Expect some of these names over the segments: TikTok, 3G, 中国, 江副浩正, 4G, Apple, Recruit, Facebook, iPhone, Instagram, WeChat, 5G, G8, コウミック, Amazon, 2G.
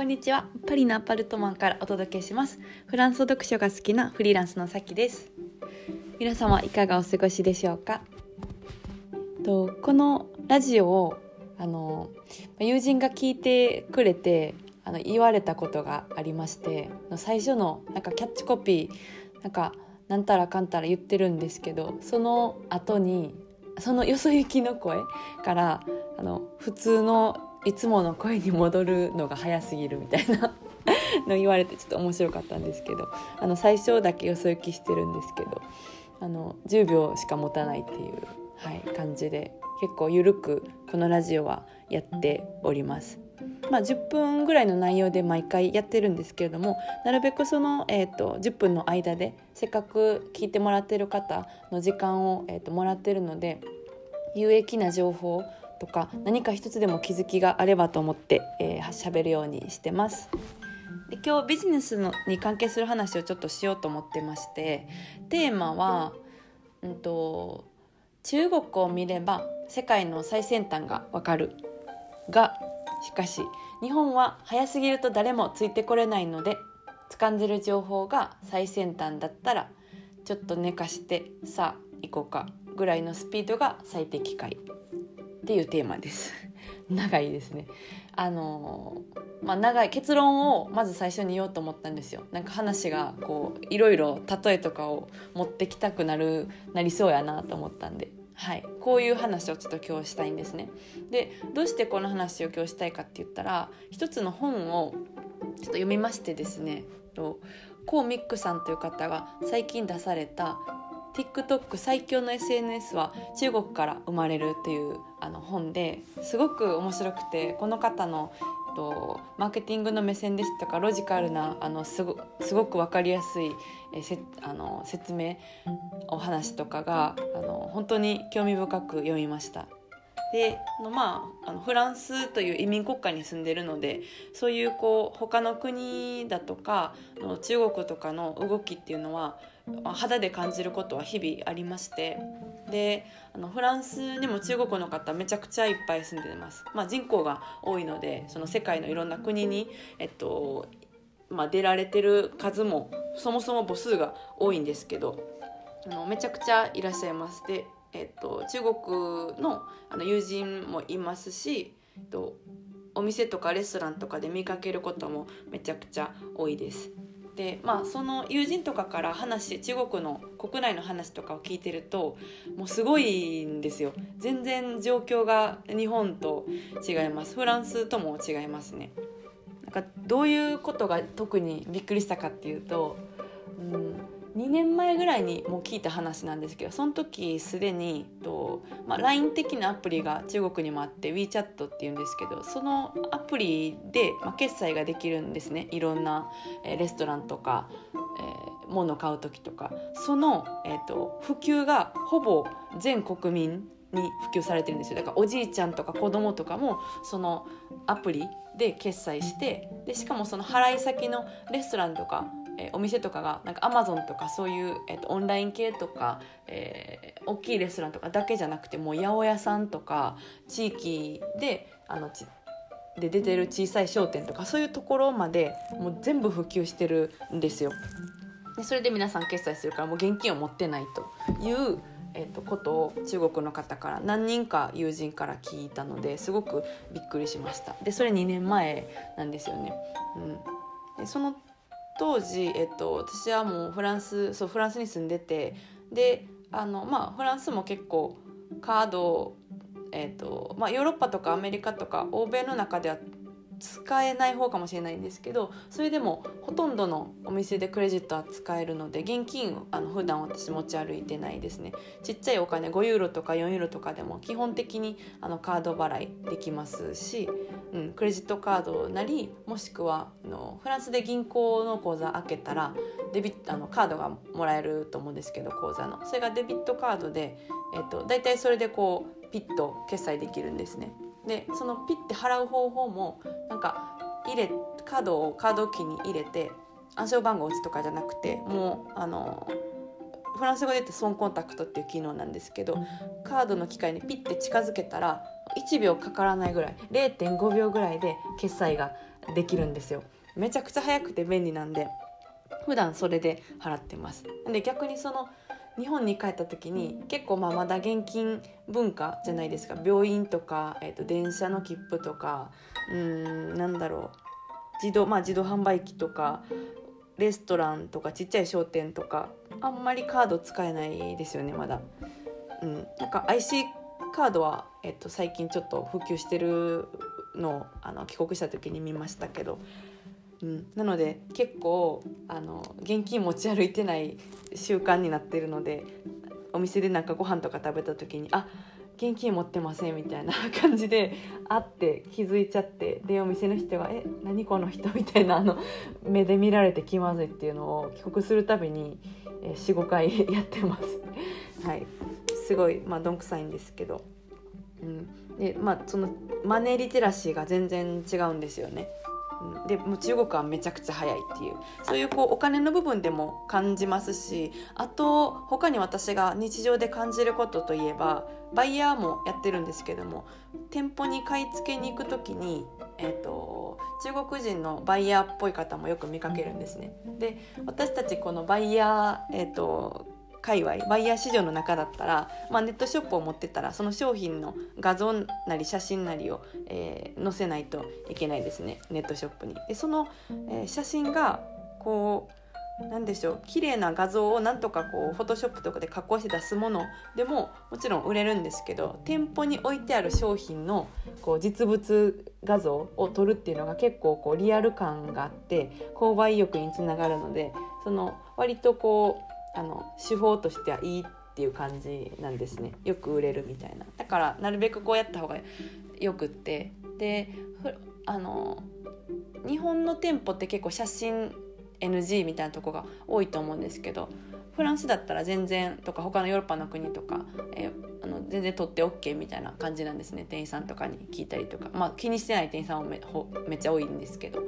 こんにちは。パリのアパルトマンからお届けします。フランス読書が好きなフリーランスのさきです。皆様いかがお過ごしでしょうか。このラジオを友人が聞いてくれて言われたことがありまして、最初のキャッチコピーなんたらかんたら言ってるんですけど、その後にそのよそ行きの声から普通のいつもの声に戻るのが早すぎるみたいなの言われて、ちょっと面白かったんですけど、最初だけよそ行きしてるんですけど10秒しか持たないっていう、感じで結構ゆるくこのラジオはやっております。10分ぐらいの内容で毎回やってるんですけれども、なるべくその、10分の間でせっかく聞いてもらってる方の時間を、もらってるので、有益な情報とか何か一つでも気づきがあればと思って、喋るようにしてます。で、今日ビジネスに関係する話をちょっとしようと思ってまして、テーマは、中国を見れば世界の最先端がわかるが、しかし日本は早すぎると誰もついてこれないので、掴んでる情報が最先端だったらちょっと寝かしてさあ行こうかぐらいのスピードが最適解っていうテーマです。長いですね。長い結論をまず最初に言おうと思ったんですよ。話がいろいろ例えとかを持ってきたくなりそうやなと思ったんで、こういう話をちょっと今日したいんですね。で、どうしてこの話を今日したいかって言ったら、一つの本をちょっと読みましてですね、コウミックさんという方が最近出された TikTok 最強の SNS は中国から生まれるという本で、すごく面白くて、この方のマーケティングの目線ですとかロジカルなすごく分かりやすい説明お話とかが本当に興味深く読みました。で、フランスという移民国家に住んでるので、そういう他の国だとか中国とかの動きっていうのは肌で感じることは日々ありまして、でフランスにも中国の方めちゃくちゃいっぱい住んでます。人口が多いので、その世界のいろんな国に、出られてる数もそもそも母数が多いんですけど、めちゃくちゃいらっしゃいます。で、中国の、友人もいますし、お店とかレストランとかで見かけることもめちゃくちゃ多いです。で、その友人とかから中国の国内の話とかを聞いてると、もうすごいんですよ。全然状況が日本と違います。フランスとも違いますね。どういうことが特にびっくりしたかっていうと、2年前ぐらいにもう聞いた話なんですけど、その時すでにLINE 的なアプリが中国にもあって WeChat っていうんですけど、そのアプリで、決済ができるんですね。いろんな、レストランとか、物を買う時とか、その、普及がほぼ全国民に普及されてるんですよ。だからおじいちゃんとか子供とかもそのアプリで決済して、でしかもその払い先のレストランとかお店とかがAmazon とかそういう、オンライン系とか、大きいレストランとかだけじゃなくて、もう八百屋さんとか地域でで出てる小さい商店とか、そういうところまでもう全部普及してるんですよ。でそれで皆さん決済するから、もう現金を持ってないという、ことを中国の方から何人か友人から聞いたので、すごくびっくりしました。でそれ2年前なんですよね。でその当時、私はもうフランスに住んでて、でフランスも結構カード、ヨーロッパとかアメリカとか欧米の中では使えない方かもしれないんですけど、それでもほとんどのお店でクレジットは使えるので、現金普段私持ち歩いてないですね。ちっちゃいお金5ユーロとか4ユーロとかでも基本的にカード払いできますし、クレジットカードなり、もしくはフランスで銀行の口座開けたらカードがもらえると思うんですけど、口座のそれがデビットカードで、だいたいそれでピッと決済できるんですね。でそのピッて払う方法もカード機に入れて暗証番号を打つとかじゃなくて、もうフランス語で言ってソンコンタクトっていう機能なんですけど、カードの機械にピッて近づけたら1秒かからないぐらい、 0.5 秒ぐらいで決済ができるんですよ。めちゃくちゃ早くて便利なんで、普段それで払ってます。で逆にその日本に帰った時に結構まだ現金文化じゃないですか。病院とか、電車の切符とか、自動販売機とかレストランとかちっちゃい商店とかあんまりカード使えないですよねまだ、なんか IC カードは、最近ちょっと普及してるのを帰国した時に見ましたけど、なので結構現金持ち歩いてない習慣になってるので、お店でなんかご飯とか食べた時に現金持ってませんみたいな感じで会って気づいちゃって、でお店の人が何この人みたいな目で見られて気まずいっていうのを帰国するたびに 4,5 回やってますはい、すごいどんくさいんですけど、でそのマネーリテラシーが全然違うんですよね。でもう中国はめちゃくちゃ早いっていう、そういうお金の部分でも感じますし、あと他に私が日常で感じることといえば、バイヤーもやってるんですけども、店舗に買い付けに行く時に、中国人のバイヤーっぽい方もよく見かけるんですね。で私たちこのバイヤー、界隈バイヤー市場の中だったら、ネットショップを持ってたらその商品の画像なり写真なりを、載せないといけないですね、ネットショップに。でその、写真がなんでしょう、綺麗な画像をなんとかフォトショップとかで加工して出すものでももちろん売れるんですけど、店舗に置いてある商品の実物画像を撮るっていうのが結構リアル感があって購買意欲につながるので、その割と手法としてはいいっていう感じなんですね。よく売れるみたいな。だからなるべくやった方がよくって、で日本の店舗って結構写真 NG みたいなとこが多いと思うんですけど、フランスだったら全然とか他のヨーロッパの国とか、全然撮って OK みたいな感じなんですね。店員さんとかに聞いたりとか、気にしてない店員さんも めっちゃ多いんですけど、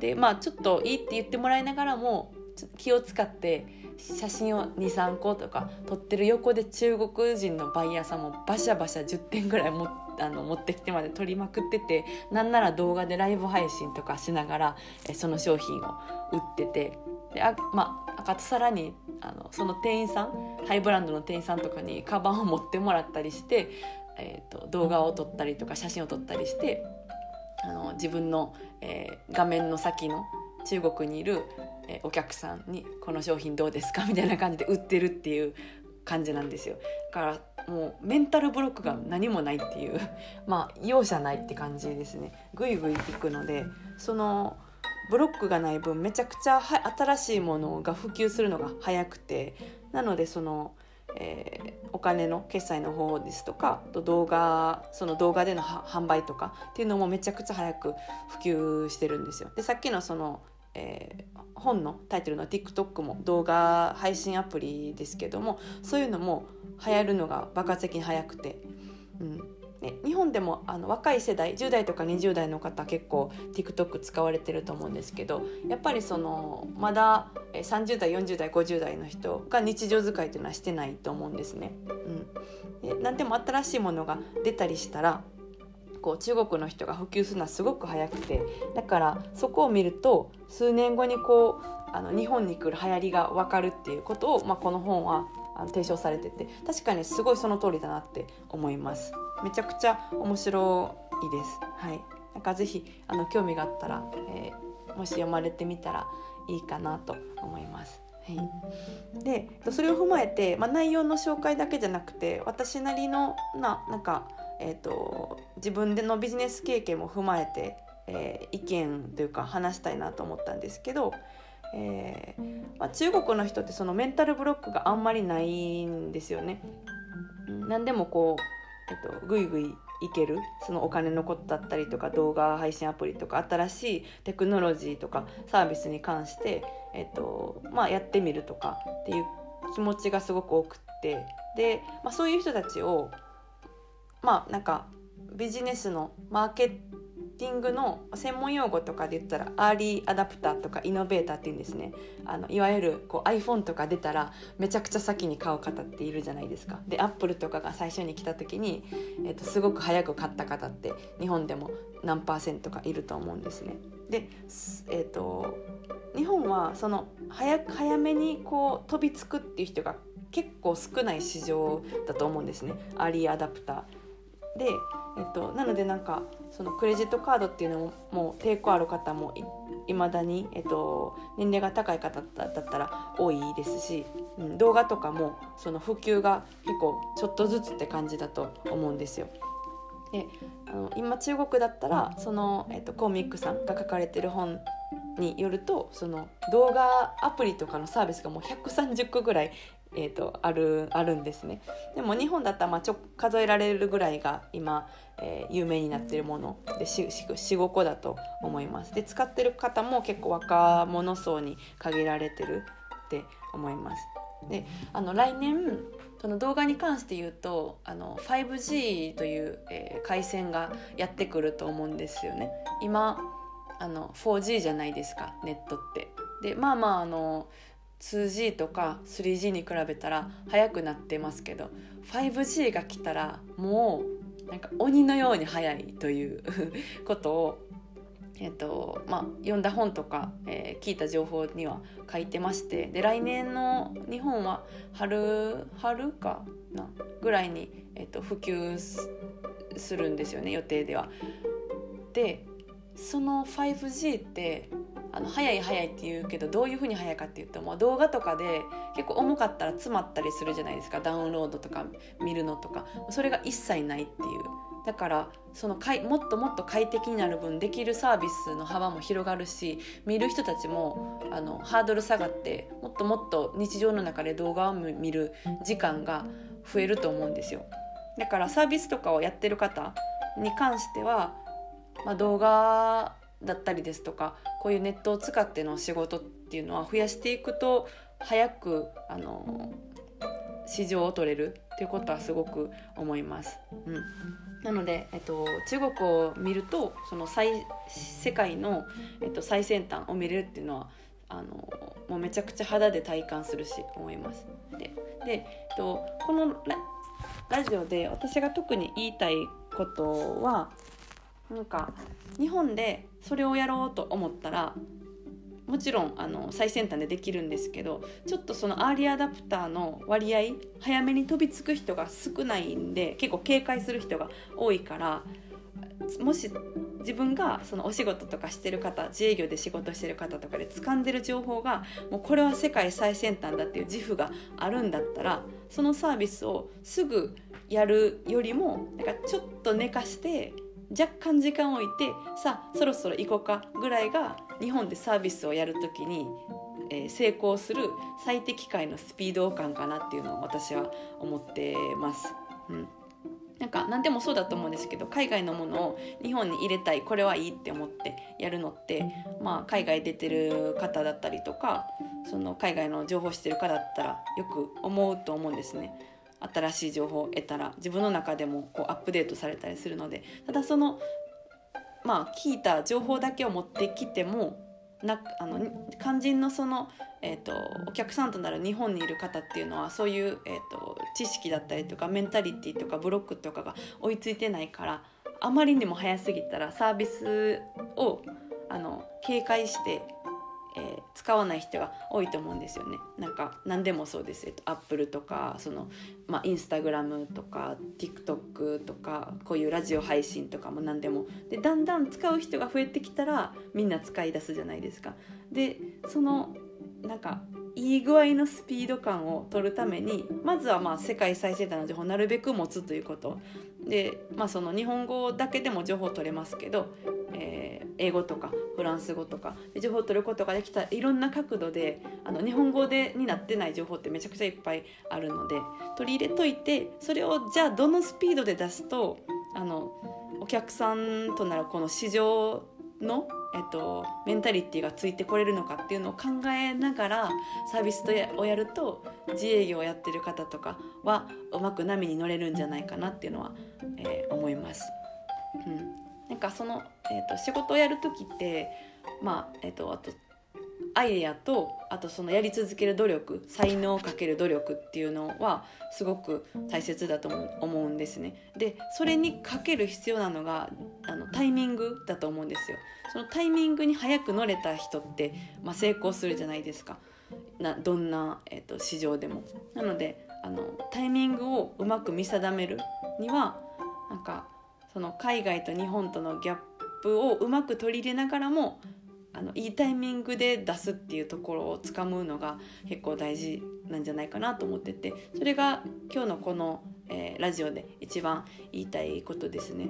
でちょっといいって言ってもらいながらも気を使って写真を 2,3 個とか撮ってる横で、中国人のバイヤーさんもバシャバシャ10点ぐらい持ってきてまで撮りまくってて、なんなら動画でライブ配信とかしながらその商品を売ってて、でさらにその店員さん、ハイブランドの店員さんとかにカバンを持ってもらったりして、動画を撮ったりとか写真を撮ったりして、自分の、画面の先の中国にいるお客さんにこの商品どうですかみたいな感じで売ってるっていう感じなんですよ。だからもうメンタルブロックが何もないっていう容赦ないって感じですね。ぐいぐいいくので、そのブロックがない分めちゃくちゃ新しいものが普及するのが早くて、なのでその、お金の決済の方ですとか、と動画での販売とかっていうのもめちゃくちゃ早く普及してるんですよ。でさっきのその本のタイトルの TikTok も動画配信アプリですけども、そういうのも流行るのが爆発的に早くて、ね、日本でも若い世代10代とか20代の方結構 TikTok 使われてると思うんですけど、やっぱりそのまだ30代40代50代の人が日常使いというのはしてないと思うんですね。何でも新しいものが出たりしたら中国の人が普及するのはすごく早くて、だからそこを見ると数年後に日本に来る流行りが分かるっていうことを、この本は提唱されてて、確かにすごいその通りだなって思います。めちゃくちゃ面白いです。なんかぜひ興味があったら、もし読まれてみたらいいかなと思います。でそれを踏まえて、内容の紹介だけじゃなくて私なりのなんか自分でのビジネス経験も踏まえて、意見というか話したいなと思ったんですけど、中国の人ってそのメンタルブロックがあんまりないんですよね。何でもぐいぐいいける、そのお金のことだったりとか動画配信アプリとか新しいテクノロジーとかサービスに関して、やってみるとかっていう気持ちがすごく多くって、で、そういう人たちをなんかビジネスのマーケティングの専門用語とかで言ったらアーリーアダプターとかイノベーターって言うんですね。いわゆるiPhone とか出たらめちゃくちゃ先に買う方っているじゃないですか。で Apple とかが最初に来た時に、すごく早く買った方って日本でも何パーセントかいると思うんですね。で、日本はその早めにこう飛びつくっていう人が結構少ない市場だと思うんですね、アーリーアダプターで、なのでなんかそのクレジットカードっていうのも、もう抵抗ある方もいまだに、年齢が高い方だったら多いですし、うん、動画とかもその普及が結構ちょっとずつって感じだと思うんですよ。で、今中国だったらその、コミックさんが書かれてる本によると、その動画アプリとかのサービスがもう130個ぐらい、あるんですね。でも日本だったらまあ数えられるぐらいが今、有名になっているもので 4,5 個だと思います。で使ってる方も結構若者層に限られてるって思います。で来年その動画に関して言うと 5G という、回線がやってくると思うんですよね。今4G じゃないですか、ネットって。でまあまあ2G とか 3G に比べたら早くなってますけど、 5G が来たらもうなんか鬼のように早いということを、読んだ本とか、聞いた情報には書いてまして、で来年の日本は春かなぐらいに、普及するんですよね、予定では。でその 5G って早いって言うけど、どういう風に早いかっていうと、もう動画とかで結構重かったら詰まったりするじゃないですか、ダウンロードとか見るのとか。それが一切ないっていう、だからそのもっともっと快適になる分、できるサービスの幅も広がるし、見る人たちもハードル下がって、もっともっと日常の中で動画を見る時間が増えると思うんですよ。だからサービスとかをやってる方に関しては、動画だったりですとか、こういうネットを使っての仕事っていうのは増やしていくと、早く市場を取れるっていうことはすごく思います。うん、なので、中国を見ると、その世界の、最先端を見れるっていうのはもうめちゃくちゃ肌で体感するし思います。で、このラジオで私が特に言いたいことは、なんか日本でそれをやろうと思ったら、もちろん最先端でできるんですけど、ちょっとそのアーリーアダプターの割合、早めに飛びつく人が少ないんで、結構警戒する人が多いから、もし自分がそのお仕事とかしてる方、自営業で仕事してる方とかで掴んでる情報が、もうこれは世界最先端だっていう自負があるんだったら、そのサービスをすぐやるよりも、なんかちょっと寝かして若干時間を置いて、さあそろそろ行こうかぐらいが、日本でサービスをやるときに、成功する最適解のスピード感かなっていうのを私は思ってます。うん、なんか何でもそうだと思うんですけど、海外のものを日本に入れたい、これはいいって思ってやるのって、海外出てる方だったりとか、その海外の情報してる方だったらよく思うと思うんですね。新しい情報を得たら自分の中でもこうアップデートされたりするので、ただその聞いた情報だけを持ってきても肝心のその、お客さんとなる日本にいる方っていうのは、そういう、知識だったりとかメンタリティとかブロックとかが追いついてないから、あまりにも早すぎたらサービスを警戒して使わない人が多いと思うんですよね。なんか何でもそうです。アップルとかその、Instagram とか TikTok とか、こういうラジオ配信とかも何でも。でだんだん使う人が増えてきたら、みんな使い出すじゃないですか。でそのなんかいい具合のスピード感を取るために、まずは世界最先端の情報をなるべく持つということで、その日本語だけでも情報取れますけど、英語とかフランス語とかで情報を取ることができた、いろんな角度で日本語でになってない情報ってめちゃくちゃいっぱいあるので、取り入れといて、それをじゃあどのスピードで出すとお客さんとなるこの市場の、メンタリティがついてこれるのかっていうのを考えながらサービスをやると、自営業をやってる方とかはうまく波に乗れるんじゃないかなっていうのは、思います。うん、なんかその仕事をやる時って、あとアイデアと、あとそのやり続ける努力、才能かける努力っていうのはすごく大切だと思うんですね。でそれにかける必要なのがタイミングだと思うんですよ。そのタイミングに早く乗れた人って、成功するじゃないですか、どんな、市場でも。なのでタイミングをうまく見定めるには、なんかその海外と日本とのギャップをうまく取り入れながらもいいタイミングで出すっていうところをつかむのが結構大事なんじゃないかなと思ってて、それが今日のこの、ラジオで一番言いたいことですね。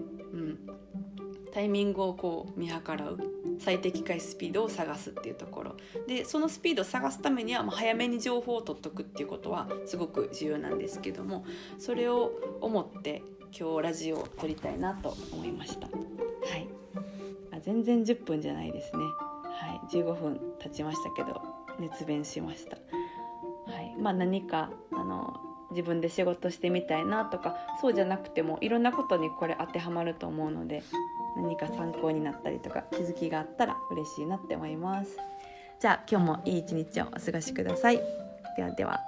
タイミングをこう見計らう、最適解スピードを探すっていうところで、そのスピードを探すためには早めに情報を取っとくっていうことはすごく重要なんですけども、それを思って今日ラジオを撮りたいなと思いました。はい、全然10分じゃないですね。15分経ちましたけど熱弁しました。何か自分で仕事してみたいなとか、そうじゃなくてもいろんなことにこれ当てはまると思うので、何か参考になったりとか気づきがあったら嬉しいなって思います。じゃあ今日もいい一日をお過ごしください。ではでは。